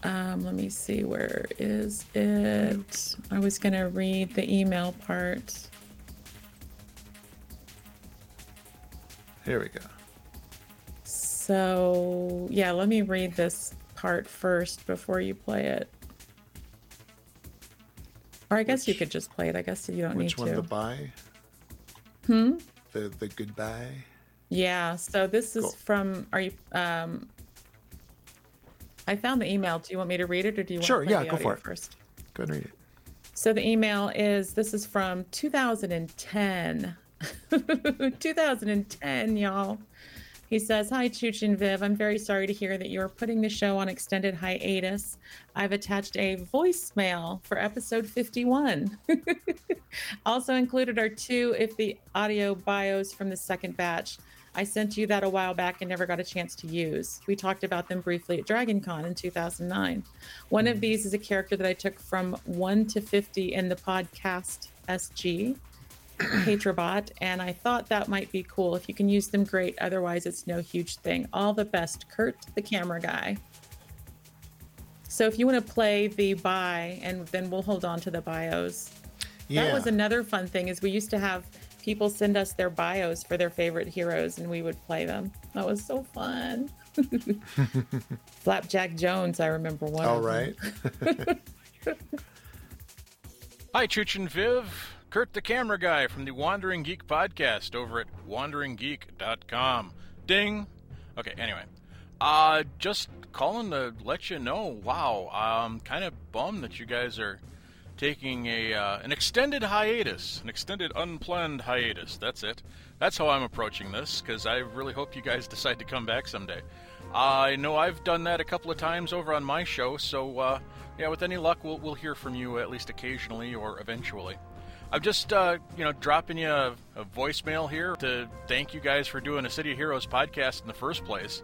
Um, let me see. Where is it? I was going to read the email part. Here we go. So, yeah, let me read this part first before you play it. Or I guess which, you could just play it. I guess you don't need to. Which one, the bye? Hmm? The, the goodbye? Yeah, so this is cool. from, are you, um, I found the email. Do you want me to read it, or do you want sure, to play yeah, the go audio for it. first? Go ahead and read it. So the email is, this is from two thousand ten. two thousand ten, y'all. He says, "Hi, Chooch and Viv. I'm very sorry to hear that you are putting the show on extended hiatus. I've attached a voicemail for episode fifty-one. Also included are two, if the audio bios from the second batch. I sent you that a while back and never got a chance to use. We talked about them briefly at DragonCon in two thousand nine. One of these is a character that I took from one to fifty in the podcast S G. Petrobot, and I thought that might be cool. If you can use them, great. Otherwise, it's no huge thing. All the best, Kurt the Camera Guy." So if you want to play the buy, and then we'll hold on to the bios. Yeah. That was another fun thing, is we used to have people send us their bios for their favorite heroes, and we would play them. That was so fun. Flapjack Jones, I remember one. All right. Hi, Chooch and Viv. Kurt the Camera Guy from the Wandering Geek podcast over at wandering geek dot com. Ding! Okay, anyway. Uh, just calling to let you know, wow, I'm kind of bummed that you guys are taking a uh, an extended hiatus, an extended unplanned hiatus. That's it. That's how I'm approaching this, because I really hope you guys decide to come back someday. I know I've done that a couple of times over on my show, so uh, yeah, with any luck, we'll, we'll hear from you at least occasionally or eventually. I'm just, uh, you know, dropping you a, a voicemail here to thank you guys for doing a City of Heroes podcast in the first place.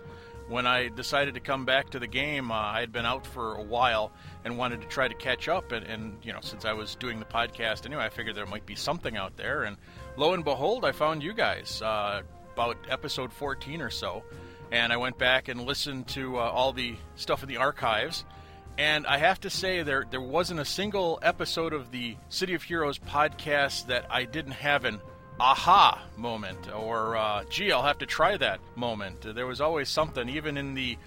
When I decided to come back to the game, uh, I had been out for a while and wanted to try to catch up. And, and, you know, since I was doing the podcast anyway, I figured there might be something out there. And lo and behold, I found you guys uh, about episode fourteen or so. And I went back and listened to uh, all the stuff in the archives. And I have to say, there there wasn't a single episode of the City of Heroes podcast that I didn't have an aha moment or, uh, gee, I'll have to try that moment. There was always something. Even in the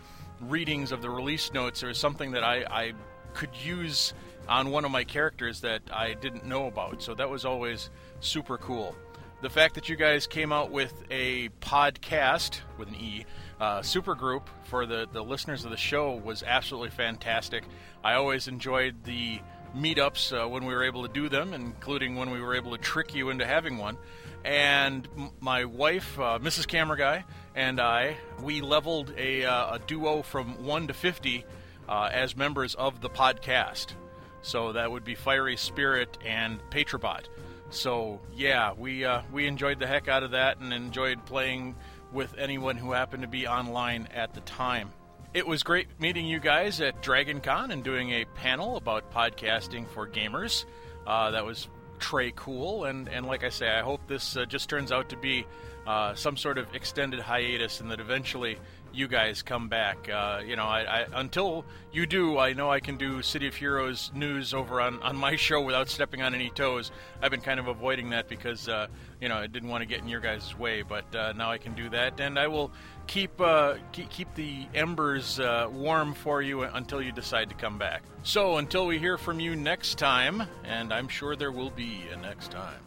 readings of the release notes, there was something that I, I could use on one of my characters that I didn't know about. So that was always super cool. The fact that you guys came out with a podcast, with an E, Uh, supergroup for the, the listeners of the show was absolutely fantastic. I always enjoyed the meetups uh, when we were able to do them, including when we were able to trick you into having one. And m- my wife, uh, Missus Camera Guy, and I, we leveled a, uh, a duo from one to fifty uh, as members of the podcast. So that would be Fiery Spirit and Petrobot. So, yeah, we uh, we enjoyed the heck out of that and enjoyed playing with anyone who happened to be online at the time. It was great meeting you guys at Dragon Con and doing a panel about podcasting for gamers. Uh, that was Trey cool, and, and like I say, I hope this uh, just turns out to be uh, some sort of extended hiatus and that eventually you guys come back. Uh, you know, I, I, until you do, I know I can do City of Heroes news over on, on my show without stepping on any toes. I've been kind of avoiding that because, uh, you know, I didn't want to get in your guys' way, but uh, now I can do that, and I will keep uh, keep, keep the embers uh, warm for you until you decide to come back. So until we hear from you next time, and I'm sure there will be a next time.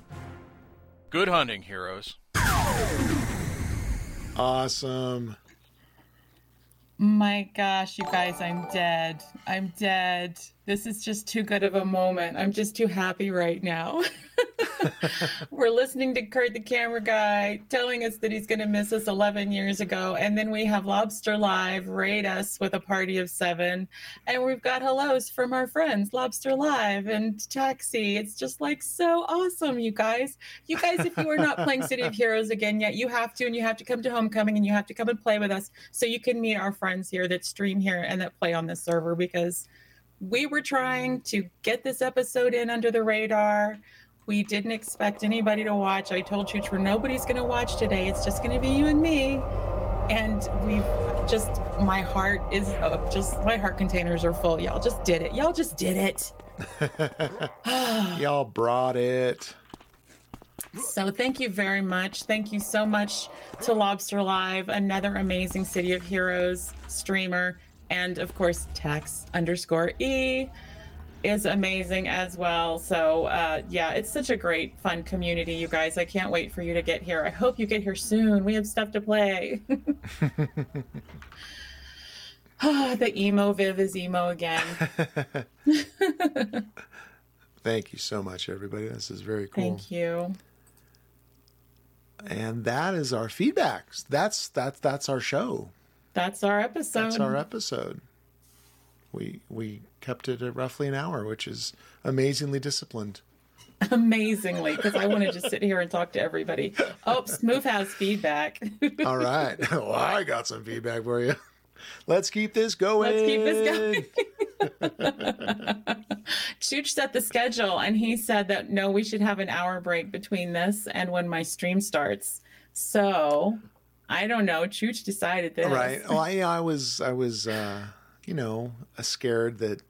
Good hunting, heroes. Awesome. My gosh, you guys, I'm dead. I'm dead. This is just too good of a moment. I'm just too happy right now. We're listening to Kurt the Camera Guy telling us that he's going to miss us eleven years ago. And then we have Lobstar Live raid us with a party of seven. And we've got hellos from our friends, Lobstar Live and Taxi. It's just like so awesome, you guys. You guys, if you are not playing City of Heroes again yet, you have to. And you have to come to Homecoming and you have to come and play with us so you can meet our friends here that stream here and that play on this server, because we were trying to get this episode in under the radar. We didn't expect anybody to watch. I told Shooch, well, nobody's going to watch today. It's just going to be you and me. And we've just, my heart is, oh, just, my heart containers are full. Y'all just did it. Y'all just did it. Y'all brought it. So thank you very much. Thank you so much to Lobstar Live, another amazing City of Heroes streamer. And of course, tax underscore E is amazing as well. So uh, yeah, it's such a great, fun community, you guys. I can't wait for you to get here. I hope you get here soon. We have stuff to play. Oh, the emo Viv is emo again. Thank you so much, everybody. This is very cool. Thank you. And that is our feedbacks. That's that's that's our show. That's our episode. That's our episode. We we kept it at roughly an hour, which is amazingly disciplined. Amazingly, because I want to just sit here and talk to everybody. Oh, Smooth has feedback. All right. Well, I got some feedback for you. Let's keep this going. Let's keep this going. Shooch set the schedule, and he said that, no, we should have an hour break between this and when my stream starts. So... I don't know. Chooch decided this. Right. Well, I, I was, I was, uh, you know, scared that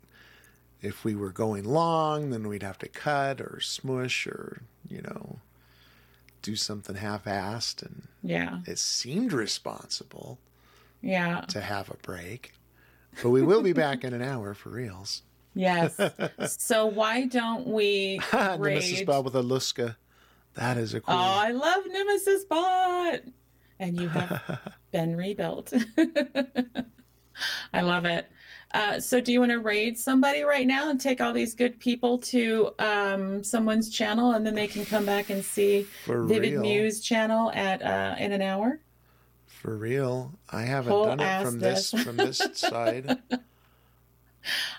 if we were going long, then we'd have to cut or smush or, you know, do something half-assed. And yeah, it seemed responsible. Yeah. To have a break, but we will be back in an hour for reals. Yes. So why don't we? Raid... Nemesis Bot with a Luska. That is a cool. Oh, I love Nemesis Bot. And you have been rebuilt. I love it. Uh, so do you want to raid somebody right now and take all these good people to um, someone's channel, and then they can come back and see VividMuse channel at uh, in an hour? For real. I haven't Whole done it from this, this from this side.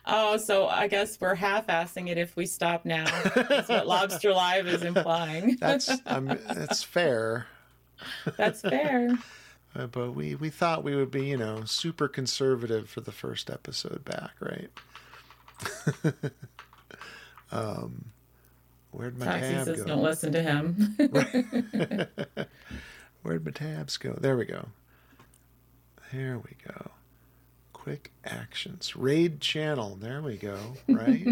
Oh, so I guess we're half-assing it if we stop now. That's what Lobster Live is implying. That's um, that's fair. That's fair. Uh, but we, we thought we would be, you know, super conservative for the first episode back, right? um, where'd my Taxi tab go? Don't listen to him. Where'd my tabs go? There we go. There we go. Quick actions. Raid channel. There we go. Right?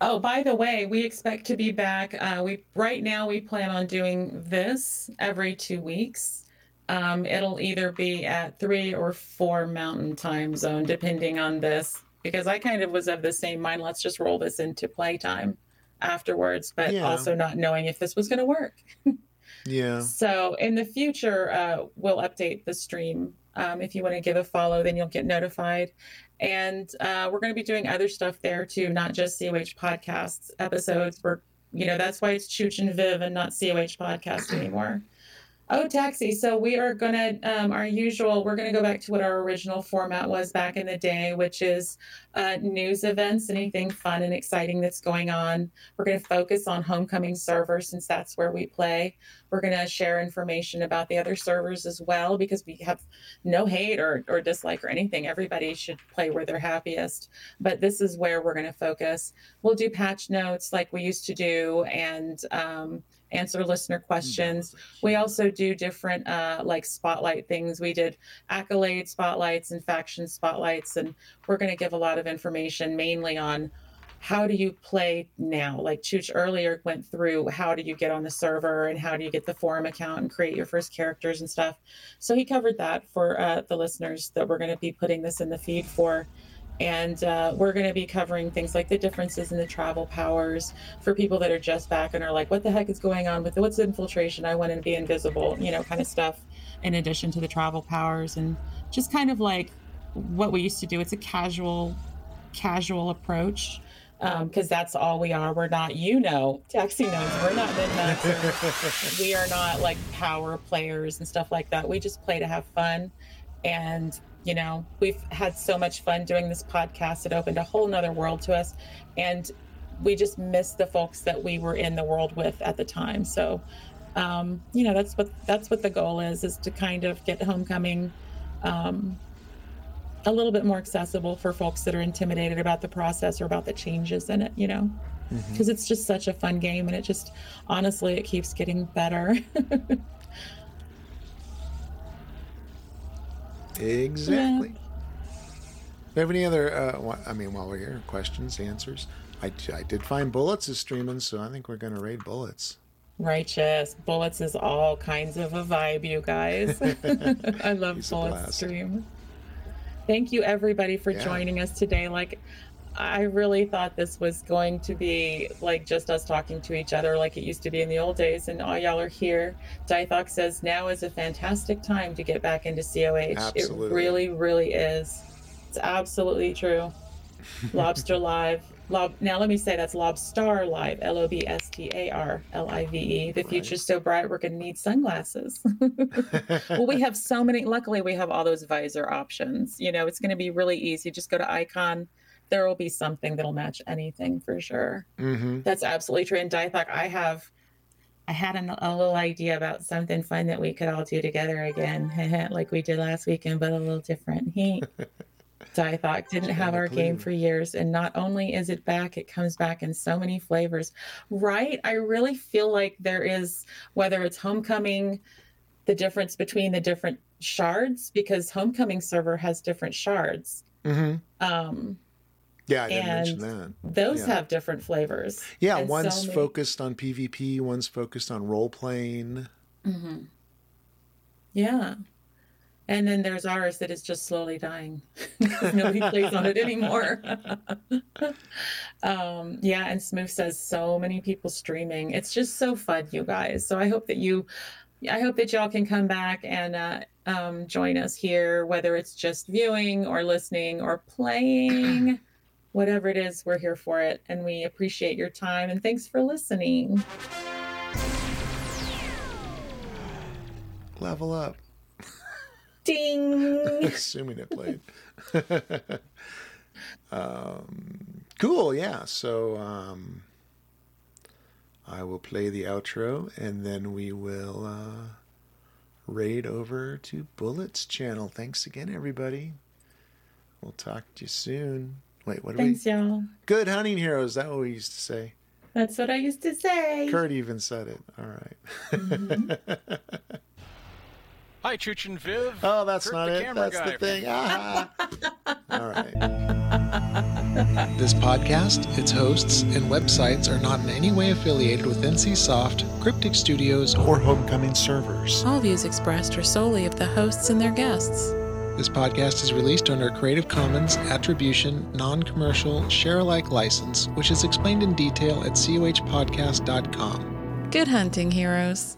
Oh, by the way, we expect to be back. Uh, we right now we plan on doing this every two weeks. Um, it'll either be at three or four mountain time zone, depending on this, because I kind of was of the same mind. Let's just roll this into playtime afterwards, but yeah. Also not knowing if this was going to work. Yeah. So in the future, uh, we'll update the stream. Um, if you want to give a follow, then you'll get notified. And uh, we're going to be doing other stuff there too, not just C O H podcasts episodes. We're, you know, that's why it's Chooch and Viv and not C O H podcast anymore. Oh, Taxi. So we are going to, um, our usual, we're going to go back to what our original format was back in the day, which is uh, news events, anything fun and exciting that's going on. We're going to focus on Homecoming Server since that's where we play. We're going to share information about the other servers as well, because we have no hate or, or dislike or anything. Everybody should play where they're happiest. But this is where we're going to focus. We'll do patch notes like we used to do, and um, answer listener questions. We also do different uh, like spotlight things. We did accolade spotlights and faction spotlights, and we're going to give a lot of information mainly on how do you play now? Like Chooch earlier went through, how do you get on the server and how do you get the forum account and create your first characters and stuff. So he covered that for uh, the listeners that we're going to be putting this in the feed for. And uh, we're going to be covering things like the differences in the travel powers for people that are just back and are like, what the heck is going on with the, what's infiltration? I want to be invisible, you know, kind of stuff, in addition to the travel powers, and just kind of like what we used to do. It's a casual, casual approach, because um, that's all we are. We're not, you know, Taxi knows, we're not midnights. We are not like power players and stuff like that. We just play to have fun. And you know, we've had so much fun doing this podcast. It opened a whole nother world to us, and we just missed the folks that we were in the world with at the time. So, um, you know, that's what that's what the goal is, is to kind of get Homecoming um, a little bit more accessible for folks that are intimidated about the process or about the changes in it, you know, because mm-hmm. It's just such a fun game, and it just, honestly, it keeps getting better. Exactly. Yeah. Do you have any other, uh, I mean, while we're here, questions, answers? I, I did find Bullets is streaming, so I think we're going to raid Bullets. Righteous. Bullets is all kinds of a vibe, you guys. I love He's Bullets stream. Thank you, everybody, for yeah. joining us today. Like, I really thought this was going to be like just us talking to each other like it used to be in the old days, and all y'all are here. Dythok says now is a fantastic time to get back into C O H. Absolutely. It really, really is. It's absolutely true. Lobster Live. Lob- now let me say that's Lobstar Live, L O B S T A R L I V E. The future's so bright we're going to need sunglasses. Well, we have so many. Luckily, we have all those visor options. You know, it's going to be really easy. Just go to icon. There will be something that'll match anything for sure. Mm-hmm. That's absolutely true. And Dythok, I have, I had an, a little idea about something fun that we could all do together again, like we did last weekend, but a little different. He, Dythok, didn't have our game for years, and not only is it back, it comes back in so many flavors, right? I really feel like there is, whether it's Homecoming, the difference between the different shards, because Homecoming server has different shards. Mm-hmm. Um. Yeah, I didn't and mention that. Those yeah. have different flavors. Yeah, and one's so focused on P V P, one's focused on role playing. Mm-hmm. Yeah. And then there's ours that is just slowly dying. Nobody plays on it anymore. um, yeah, and Smooth says so many people streaming. It's just so fun, you guys. So I hope that you, I hope that y'all can come back and uh, um, join us here, whether it's just viewing or listening or playing. Whatever it is, we're here for it, and we appreciate your time, and thanks for listening. Level up. Ding. Assuming it played. um, cool, yeah. So um, I will play the outro, and then we will uh, raid over to Bullets' channel. Thanks again, everybody. We'll talk to you soon. Wait, what do we? Thanks, y'all. Good hunting heroes. Is that what we used to say? That's what I used to say. Kurt even said it. All right. Mm-hmm. Hi, Chooch and Viv. Oh, that's Kurt, not the it. That's guy. The thing. Ah. All right. This podcast, its hosts, and websites are not in any way affiliated with NCSoft, Cryptic Studios, or Homecoming Servers. All views expressed are solely of the hosts and their guests. This podcast is released under a Creative Commons Attribution, Non-Commercial, Share-alike license, which is explained in detail at c o h podcast dot com. Good hunting, heroes.